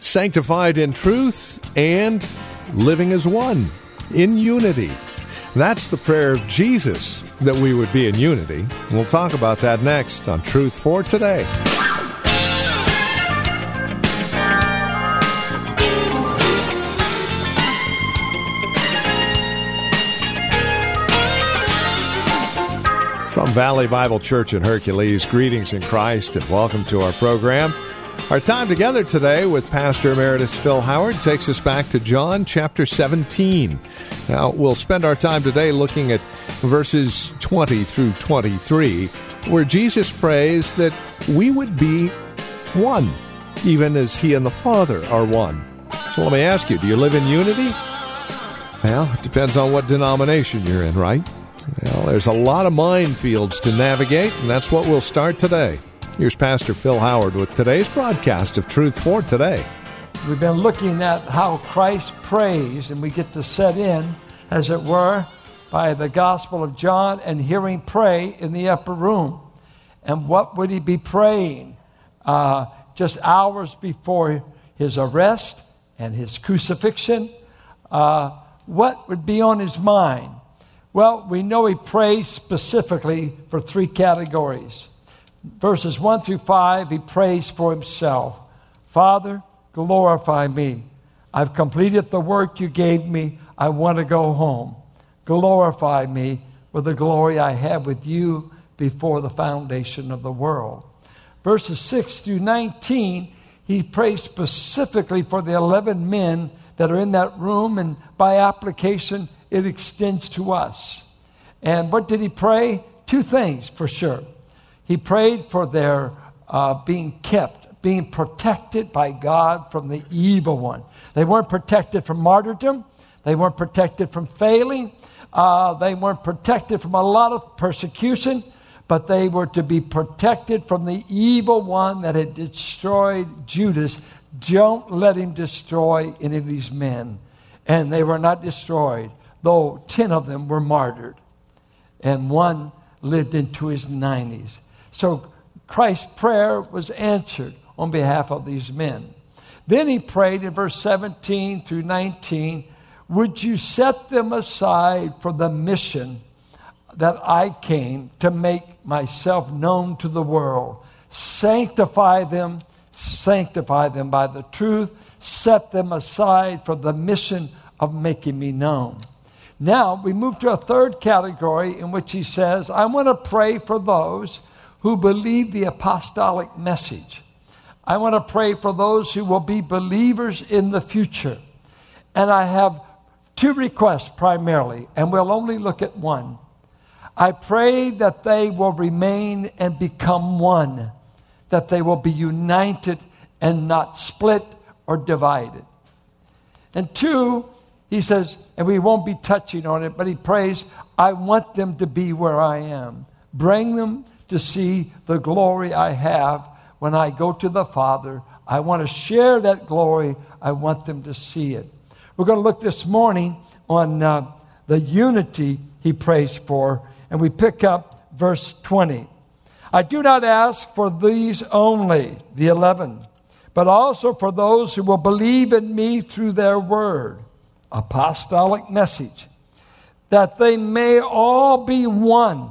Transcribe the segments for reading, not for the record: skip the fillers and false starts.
Sanctified in truth and living as one, in unity. That's the prayer of Jesus, that we would be in unity. And we'll talk about that next on Truth for Today. From Valley Bible Church in Hercules, greetings in Christ and welcome to our program. Our time together today with Pastor Emeritus Phil Howard takes us back to John chapter 17. Now, we'll spend our time today looking at verses 20 through 23, where Jesus prays that we would be one, even as He and the Father are one. So let me ask you, do you live in unity? Well, it depends on what denomination you're in, right? Well, there's a lot of minefields to navigate, and that's what we'll start today. Here's Pastor Phil Howard with today's broadcast of Truth for Today. We've been looking at how Christ prays, and we get to set in, as it were, by the Gospel of John and hearing pray in the upper room. And what would he be praying? Just hours before his arrest and his crucifixion, what would be on his mind? Well, we know he prays specifically for three categories. Verses 1 through 5, he prays for himself. Father, glorify me. I've completed the work you gave me. I want to go home. Glorify me with the glory I had with you before the foundation of the world. Verses 6 through 19, he prays specifically for the 11 men that are in that room, and by application, it extends to us. And what did he pray? Two things for sure. He prayed for their being kept, being protected by God from the evil one. They weren't protected from martyrdom. They weren't protected from failing. They weren't protected from a lot of persecution, but they were to be protected from the evil one that had destroyed Judas. Don't let him destroy any of these men. And they were not destroyed, though 10 of them were martyred, and one lived into his 90s. So Christ's prayer was answered on behalf of these men. Then he prayed in verse 17 through 19, would you set them aside for the mission that I came to make myself known to the world? Sanctify them by the truth. Set them aside for the mission of making me known. Now we move to a third category in which he says, I want to pray for those who believe the apostolic message. I want to pray for those who will be believers in the future. And I have two requests primarily, and we'll only look at one. I pray that they will remain and become one, that they will be united and not split or divided. And two, he says, and we won't be touching on it, but he prays, I want them to be where I am. Bring them to see the glory I have when I go to the Father. I want to share that glory. I want them to see it. We're going to look this morning on the unity he prays for, and we pick up verse 20. I do not ask for these only, the 11, but also for those who will believe in me through their word, apostolic message, that they may all be one.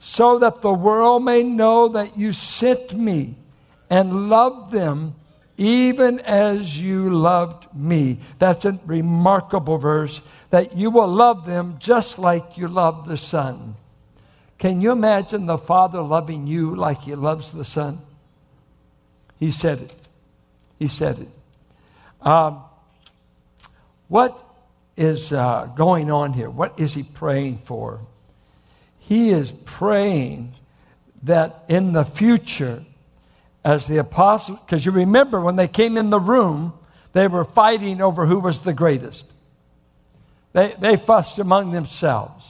so that the world may know that you sent me and loved them even as you loved me. That's a remarkable verse, that you will love them just like you love the Son. Can you imagine the Father loving you like he loves the Son? He said it. He said it. What is going on here? What is he praying for? He is praying that in the future, as the apostles, because you remember when they came in the room, they were fighting over who was the greatest. They fussed among themselves,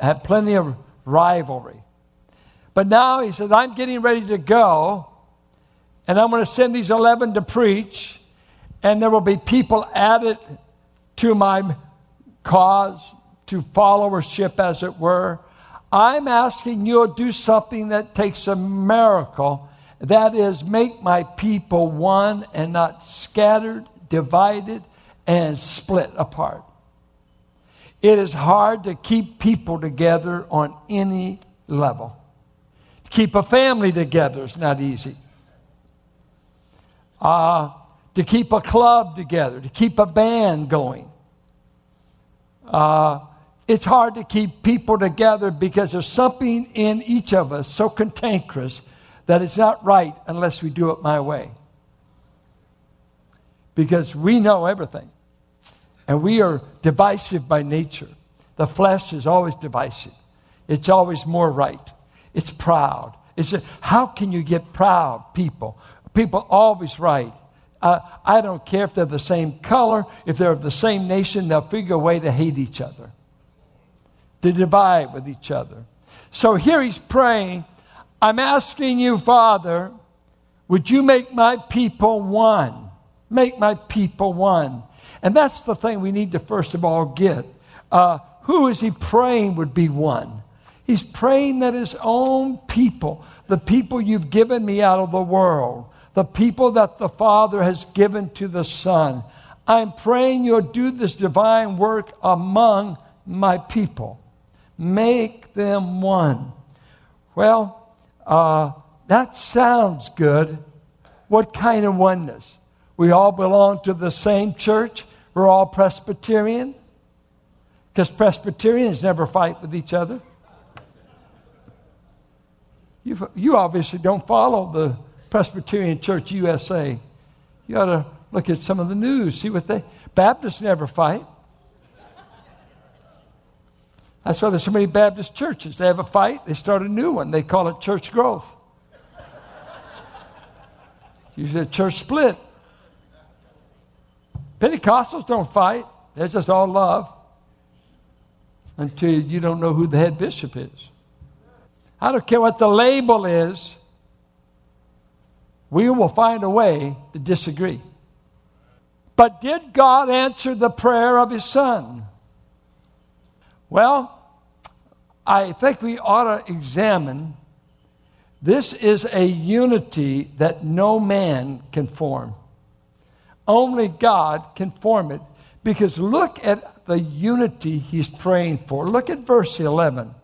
had plenty of rivalry. But now he says, I'm getting ready to go, and I'm going to send these 11 to preach, and there will be people added to my cause, to followership, as it were. I'm asking you to do something that takes a miracle. That is, make my people one and not scattered, divided, and split apart. It is hard to keep people together on any level. To keep a family together is not easy. To keep a club together, to keep a band going. It's hard to keep people together because there's something in each of us so cantankerous that it's not right unless we do it my way. Because we know everything. And we are divisive by nature. The flesh is always divisive. It's always more right. It's proud. How can you get proud people? People always right. I don't care if they're the same color, if they're of the same nation, they'll figure a way to hate each other, to divide with each other. So here he's praying, I'm asking you, Father, would you make my people one? Make my people one. And that's the thing we need to first of all get. Who is he praying would be one? He's praying that his own people, the people you've given me out of the world, the people that the Father has given to the Son, I'm praying you'll do this divine work among my people. Make them one. Well, that sounds good. What kind of oneness? We all belong to the same church. We're all Presbyterian. Because Presbyterians never fight with each other. You obviously don't follow the Presbyterian Church USA. You ought to look at some of the news, see what Baptists never fight. That's why there's so many Baptist churches. They have a fight, they start a new one. They call it church growth. Usually a church split. Pentecostals don't fight. They're just all love until you don't know who the head bishop is. I don't care what the label is. We will find a way to disagree. But did God answer the prayer of his Son? Well, I think we ought to examine. This is a unity that no man can form. Only God can form it. Because look at the unity he's praying for. Look at verse 11.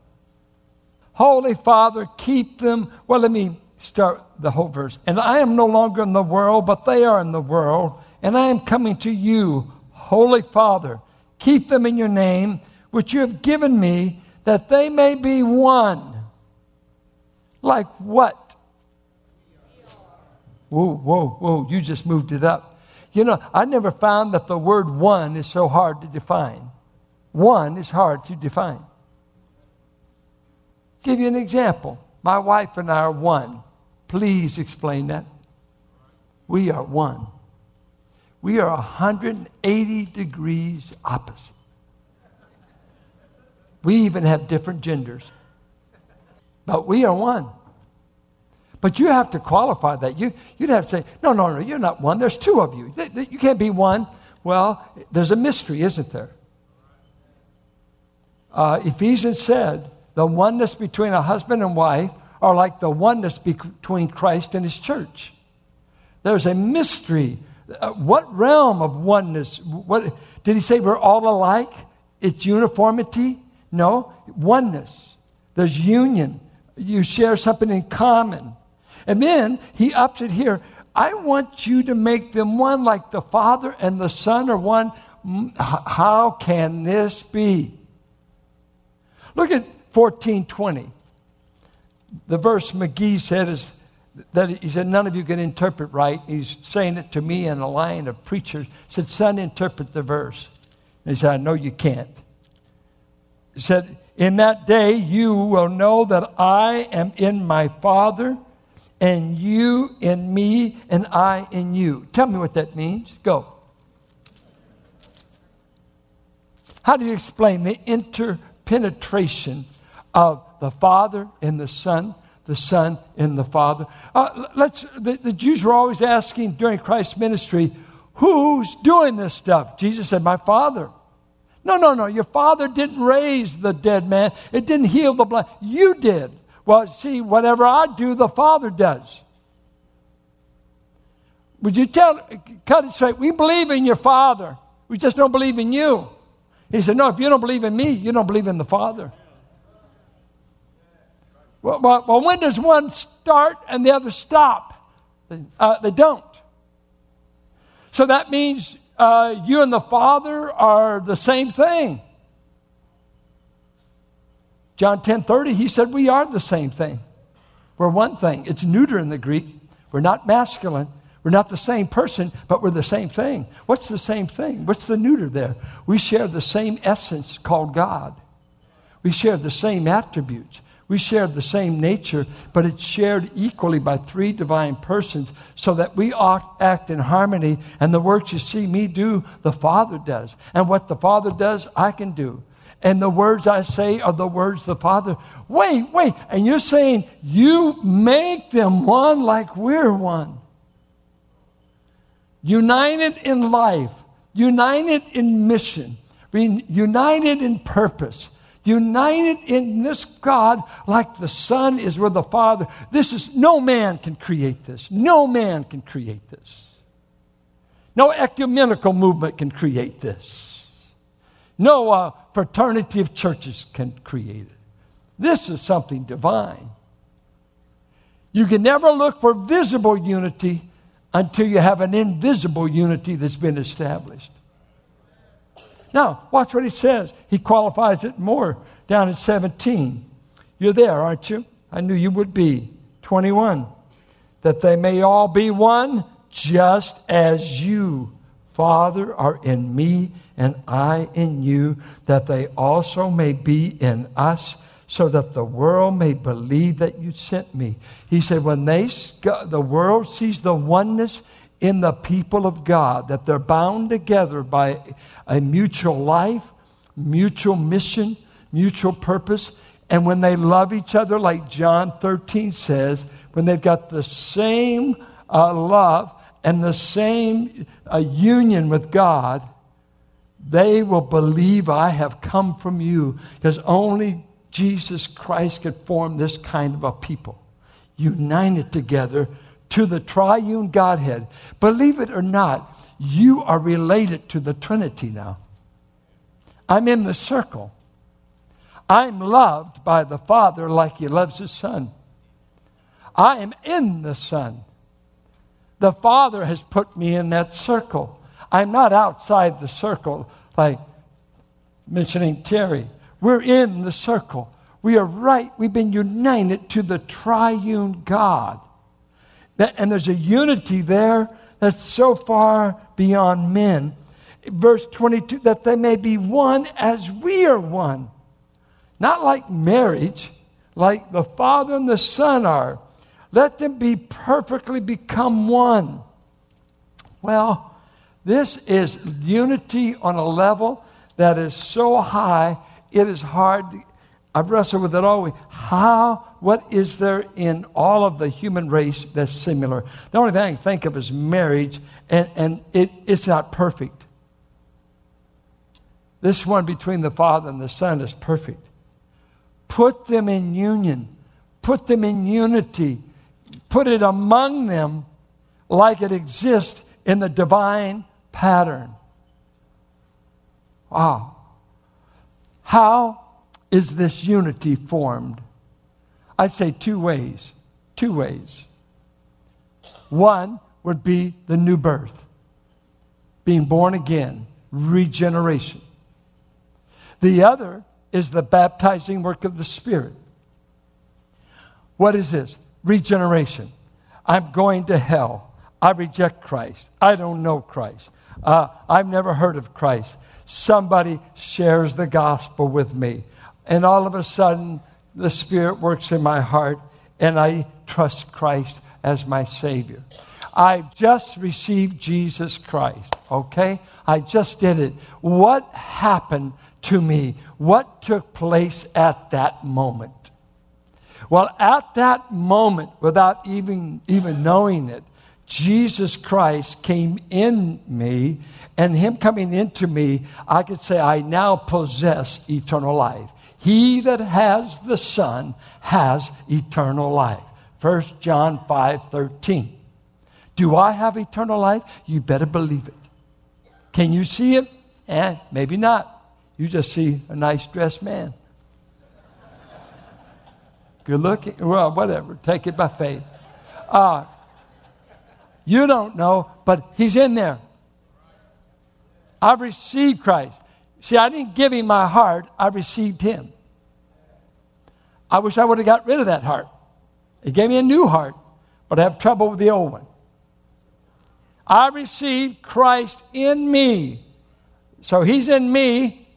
Holy Father, keep them. Well, let me start the whole verse. And I am no longer in the world, but they are in the world. And I am coming to you, Holy Father. Keep them in your name, which you have given me, that they may be one. Like what? Whoa, you just moved it up. You know, I never found that the word one is so hard to define. One is hard to define. Give you an example. My wife and I are one. Please explain that. We are one. We are 180 degrees opposite. We even have different genders. But we are one. But you have to qualify that. You'd have to say, no, you're not one. There's two of you. You can't be one. Well, there's a mystery, isn't there? Ephesians said, the oneness between a husband and wife are like the oneness between Christ and his church. There's a mystery. What realm of oneness? What did he say we're all alike? It's uniformity? No, oneness. There's union. You share something in common. And then he ups it here. I want you to make them one like the Father and the Son are one. How can this be? Look at 14:20. The verse McGee said is that he said, none of you can interpret right. He's saying it to me and a line of preachers. He said, son, interpret the verse. And he said, I know you can't. He said, in that day you will know that I am in my Father, and you in me, and I in you. Tell me what that means. Go. How do you explain the interpenetration of the Father and the Son and the Father? The Jews were always asking during Christ's ministry, who's doing this stuff? Jesus said, my Father. No, your Father didn't raise the dead man. It didn't heal the blind. You did. Well, see, whatever I do, the Father does. Would you cut it straight? We believe in your Father. We just don't believe in you. He said, no, if you don't believe in me, you don't believe in the Father. Well, when does one start and the other stop? They don't. So that means you and the Father are the same thing. John 10:30, he said, we are the same thing. We're one thing. It's neuter in the Greek. We're not masculine. We're not the same person, but we're the same thing. What's the same thing? What's the neuter there? We share the same essence called God. We share the same attributes. We share the same nature, but it's shared equally by three divine persons so that we ought act in harmony. And the works you see me do, the Father does. And what the Father does, I can do. And the words I say are the words of the Father. Wait. And you're saying you make them one like we're one. United in life, united in mission, united in purpose, united in this God like the Son is with the Father. No man can create this. No man can create this. No ecumenical movement can create this. No fraternity of churches can create it. This is something divine. You can never look for visible unity until you have an invisible unity that's been established. Now, watch what he says. He qualifies it more down at 17. You're there, aren't you? I knew you would be. 21. That they may all be one, just as you, Father, are in me and I in you, that they also may be in us, so that the world may believe that you sent me. He said, when the world sees the oneness in the people of God, that they're bound together by a mutual life, mutual mission, mutual purpose, and when they love each other, like John 13 says, when they've got the same love and the same union with God, they will believe I have come from you, because only Jesus Christ could form this kind of a people, united together to the triune Godhead. Believe it or not, you are related to the Trinity now. I'm in the circle. I'm loved by the Father like he loves his Son. I am in the Son. The Father has put me in that circle. I'm not outside the circle, like mentioning Terry. We're in the circle. We are right. We've been united to the triune God. And there's a unity there that's so far beyond men. Verse 22, that they may be one as we are one. Not like marriage, like the Father and the Son are. Let them be perfectly become one. Well, this is unity on a level that is so high. It is hard. I've wrestled with it always. What is there in all of the human race that's similar? The only thing I can think of is marriage, and it's not perfect. This one between the Father and the Son is perfect. Put them in union. Put them in unity. Put it among them like it exists in the divine pattern. Wow. How is this unity formed? I'd say two ways. One, would be the new birth, being born again, regeneration. The other is the baptizing work of the Spirit. What is this? Regeneration. I'm going to hell. I reject Christ. I don't know Christ. I've never heard of Christ. Somebody shares the gospel with me. And all of a sudden, the Spirit works in my heart, and I trust Christ as my Savior. I've just received Jesus Christ, okay? I just did it. What happened to me? What took place at that moment? Well, at that moment, without even knowing it, Jesus Christ came in me, and him coming into me, I could say I now possess eternal life. He that has the Son has eternal life. 1 John 5, 13. Do I have eternal life? You better believe it. Can you see it? Maybe not. You just see a nice dressed man. Good looking. Well, whatever. Take it by faith. You don't know, but he's in there. I've received Christ. See, I didn't give him my heart. I received him. I wish I would have got rid of that heart. He gave me a new heart, but I have trouble with the old one. I received Christ in me. So he's in me.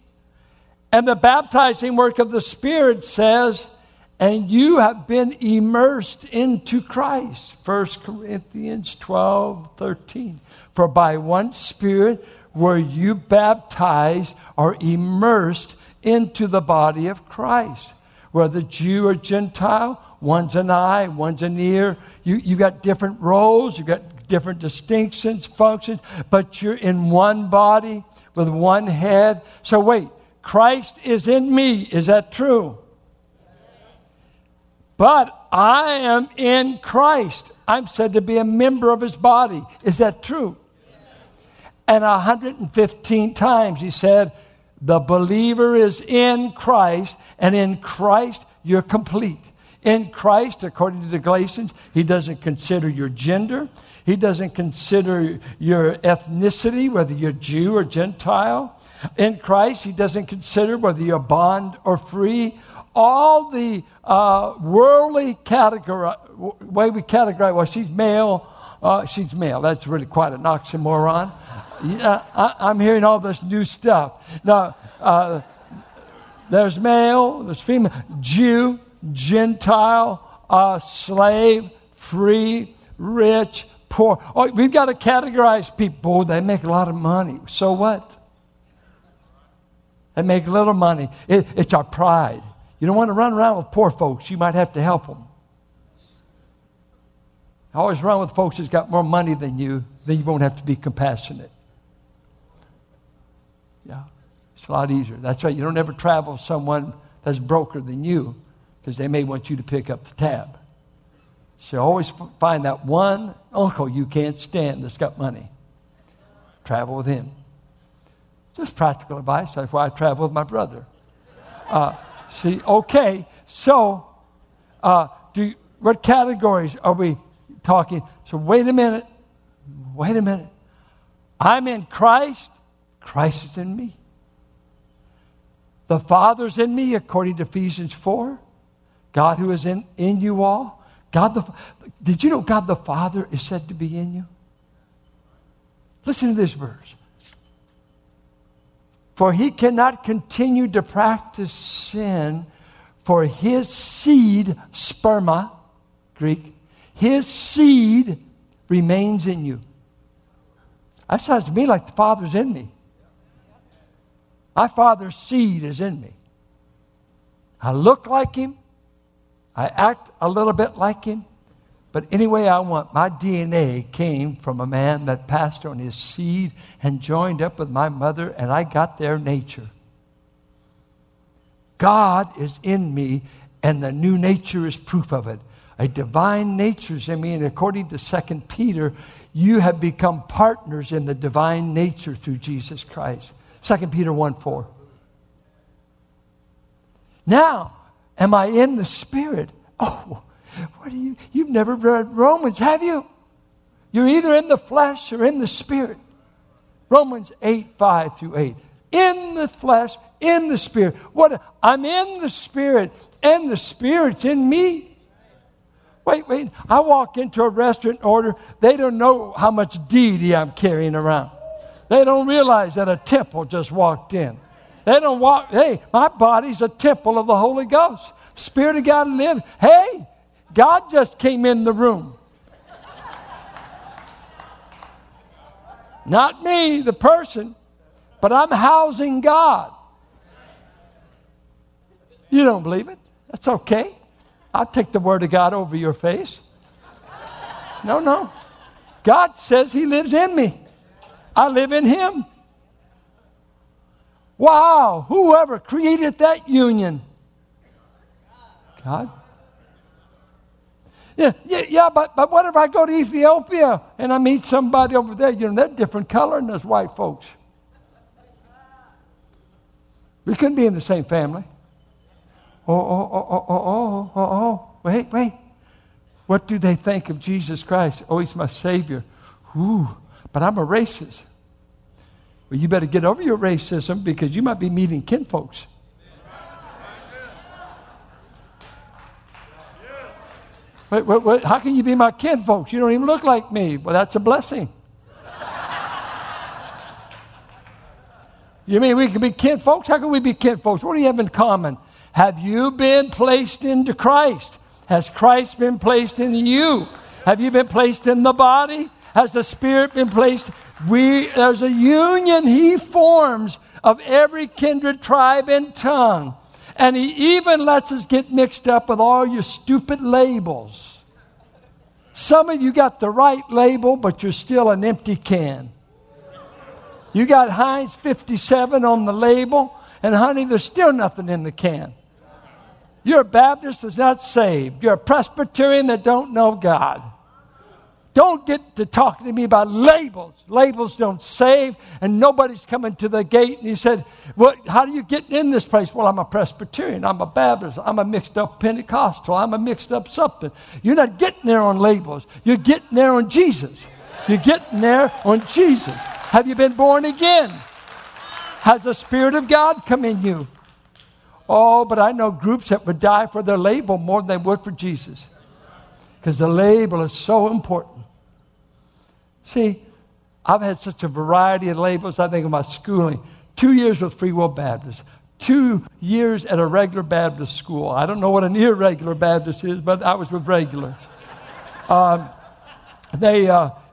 And the baptizing work of the Spirit says, and you have been immersed into Christ. 1 Corinthians 12, 13. For by one Spirit were you baptized or immersed into the body of Christ. Whether Jew or Gentile, one's an eye, one's an ear. You've got different roles, you've got different distinctions, functions, but you're in one body with one head. So wait, Christ is in me. Is that true? But I am in Christ. I'm said to be a member of his body. Is that true? And 115 times he said, the believer is in Christ, and in Christ you're complete. In Christ, according to the Galatians, he doesn't consider your gender. He doesn't consider your ethnicity, whether you're Jew or Gentile. In Christ, he doesn't consider whether you're bond or free. All the worldly way we categorize, well, she's male. She's male. That's really quite an oxymoron. Yeah, I'm hearing all this new stuff. Now, there's male, there's female, Jew, Gentile, slave, free, rich, poor. Oh, we've got to categorize people. They make a lot of money. So what? They make little money. It's our pride. You don't want to run around with poor folks. You might have to help them. Always run with folks who's got more money than you. Then you won't have to be compassionate. Yeah, it's a lot easier. That's right. You don't ever travel with someone that's broker than you because they may want you to pick up the tab. So always find that one uncle you can't stand that's got money. Travel with him. Just practical advice. That's why I travel with my brother. See, okay, so what categories are we talking? So wait a minute. I'm in Christ. Christ is in me. The Father's in me, according to Ephesians 4. God who is in you all. Did you know God the Father is said to be in you? Listen to this verse. For he cannot continue to practice sin, for his seed, sperma, Greek, his seed remains in you. That sounds to me like the Father's in me. My Father's seed is in me. I look like him. I act a little bit like him. But any way I want, my DNA came from a man that passed on his seed and joined up with my mother, and I got their nature. God is in me, and the new nature is proof of it. A divine nature is in me, and according to 2 Peter, you have become partners in the divine nature through Jesus Christ. 2 Peter 1:4. Now, am I in the Spirit? Oh, you've never read Romans, have you? You're either in the flesh or in the spirit. Romans 8, 5 through 8. In the flesh, in the spirit. What? I'm in the spirit, and the spirit's in me. Wait. I walk into a restaurant and order. They don't know how much deity I'm carrying around. They don't realize that a temple just walked in. They don't walk. Hey, my body's a temple of the Holy Ghost. Spirit of God lives. Hey, God just came in the room. Not me, the person, but I'm housing God. You don't believe it? That's okay. I'll take the word of God over your face. No. God says he lives in me. I live in him. Wow, whoever created that union? God. Yeah, but what if I go to Ethiopia and I meet somebody over there? You know, they're different color than us white folks. We couldn't be in the same family. Oh. Wait. What do they think of Jesus Christ? Oh, he's my Savior. Ooh, but I'm a racist. Well, you better get over your racism because you might be meeting kinfolks. Wait, how can you be my kinfolks? You don't even look like me. Well, that's a blessing. You mean we can be kinfolks? How can we be kinfolks? What do you have in common? Have you been placed into Christ? Has Christ been placed in you? Have you been placed in the body? Has the Spirit been placed? There's a union he forms of every kindred, tribe, and tongue. And he even lets us get mixed up with all your stupid labels. Some of you got the right label, but you're still an empty can. You got Heinz 57 on the label, and honey, there's still nothing in the can. You're a Baptist that's not saved. You're a Presbyterian that don't know God. Don't get to talking to me about labels. Labels don't save, and nobody's coming to the gate. And he said, well, how do you get in this place? Well, I'm a Presbyterian. I'm a Baptist. I'm a mixed-up Pentecostal. I'm a mixed-up something. You're not getting there on labels. You're getting there on Jesus. You're getting there on Jesus. Have you been born again? Has the Spirit of God come in you? Oh, but I know groups that would die for their label more than they would for Jesus because the label is so important. See, I've had such a variety of labels. I think of my schooling. 2 years with Free Will Baptist. 2 years at a regular Baptist school. I don't know what an irregular Baptist is, but I was with regular.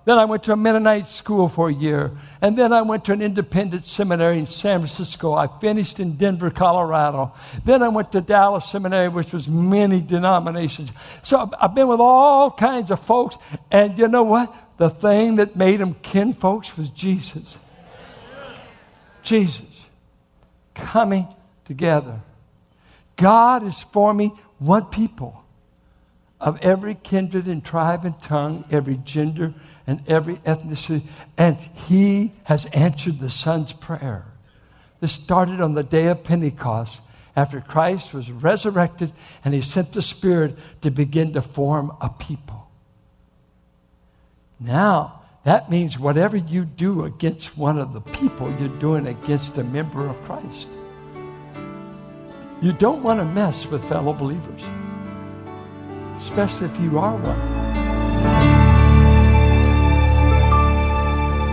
Then I went to a Mennonite school for a year. And then I went to an independent seminary in San Francisco. I finished in Denver, Colorado. Then I went to Dallas Seminary, which was many denominations. So I've been with all kinds of folks. And you know what? The thing that made them kin folks was Jesus. Jesus. Coming together. God is forming one people of every kindred and tribe and tongue, every gender and every ethnicity. And he has answered the Son's prayer. This started on the day of Pentecost after Christ was resurrected and he sent the Spirit to begin to form a people. Now, that means whatever you do against one of the people, you're doing against a member of Christ. You don't want to mess with fellow believers, especially if you are one.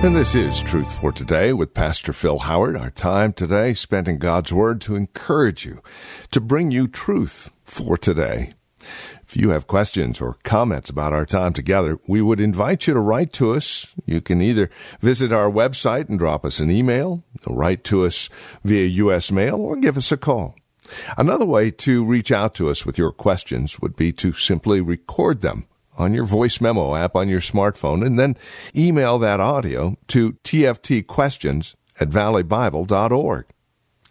And this is Truth for Today with Pastor Phil Howard. Our time today spent in God's Word to encourage you, to bring you truth for today. If you have questions or comments about our time together, we would invite you to write to us. You can either visit our website and drop us an email, or write to us via U.S. mail, or give us a call. Another way to reach out to us with your questions would be to simply record them on your voice memo app on your smartphone, and then email that audio to tftquestions at valleybible.org.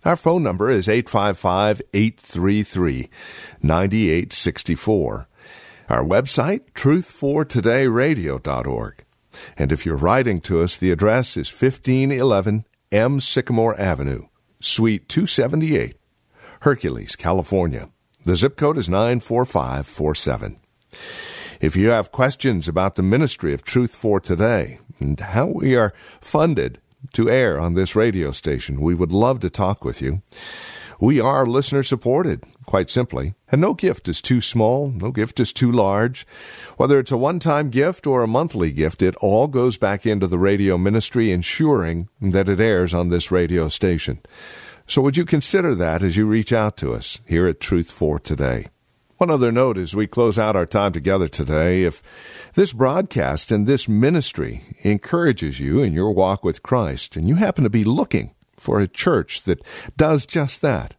Our phone number is 855-833-9864. Our website, truthfortodayradio.org. And if you're writing to us, the address is 1511 M. Sycamore Avenue, Suite 278, Hercules, California. The zip code is 94547. If you have questions about the ministry of Truth for Today and how we are funded to air on this radio station, we would love to talk with you. We are listener-supported, quite simply, and no gift is too small, no gift is too large. Whether it's a one-time gift or a monthly gift, it all goes back into the radio ministry, ensuring that it airs on this radio station. So would you consider that as you reach out to us here at Truth For Today? One other note as we close out our time together today, if this broadcast and this ministry encourages you in your walk with Christ, and you happen to be looking for a church that does just that,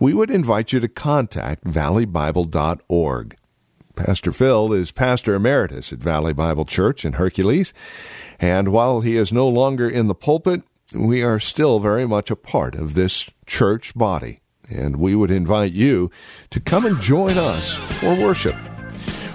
we would invite you to contact valleybible.org. Pastor Phil is pastor emeritus at Valley Bible Church in Hercules, and while he is no longer in the pulpit, we are still very much a part of this church body, and we would invite you to come and join us for worship.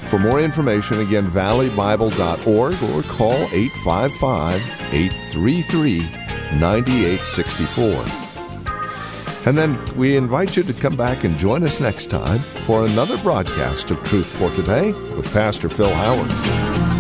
For more information, again, valleybible.org or call 855-833-9864. And then we invite you to come back and join us next time for another broadcast of Truth for Today with Pastor Phil Howard.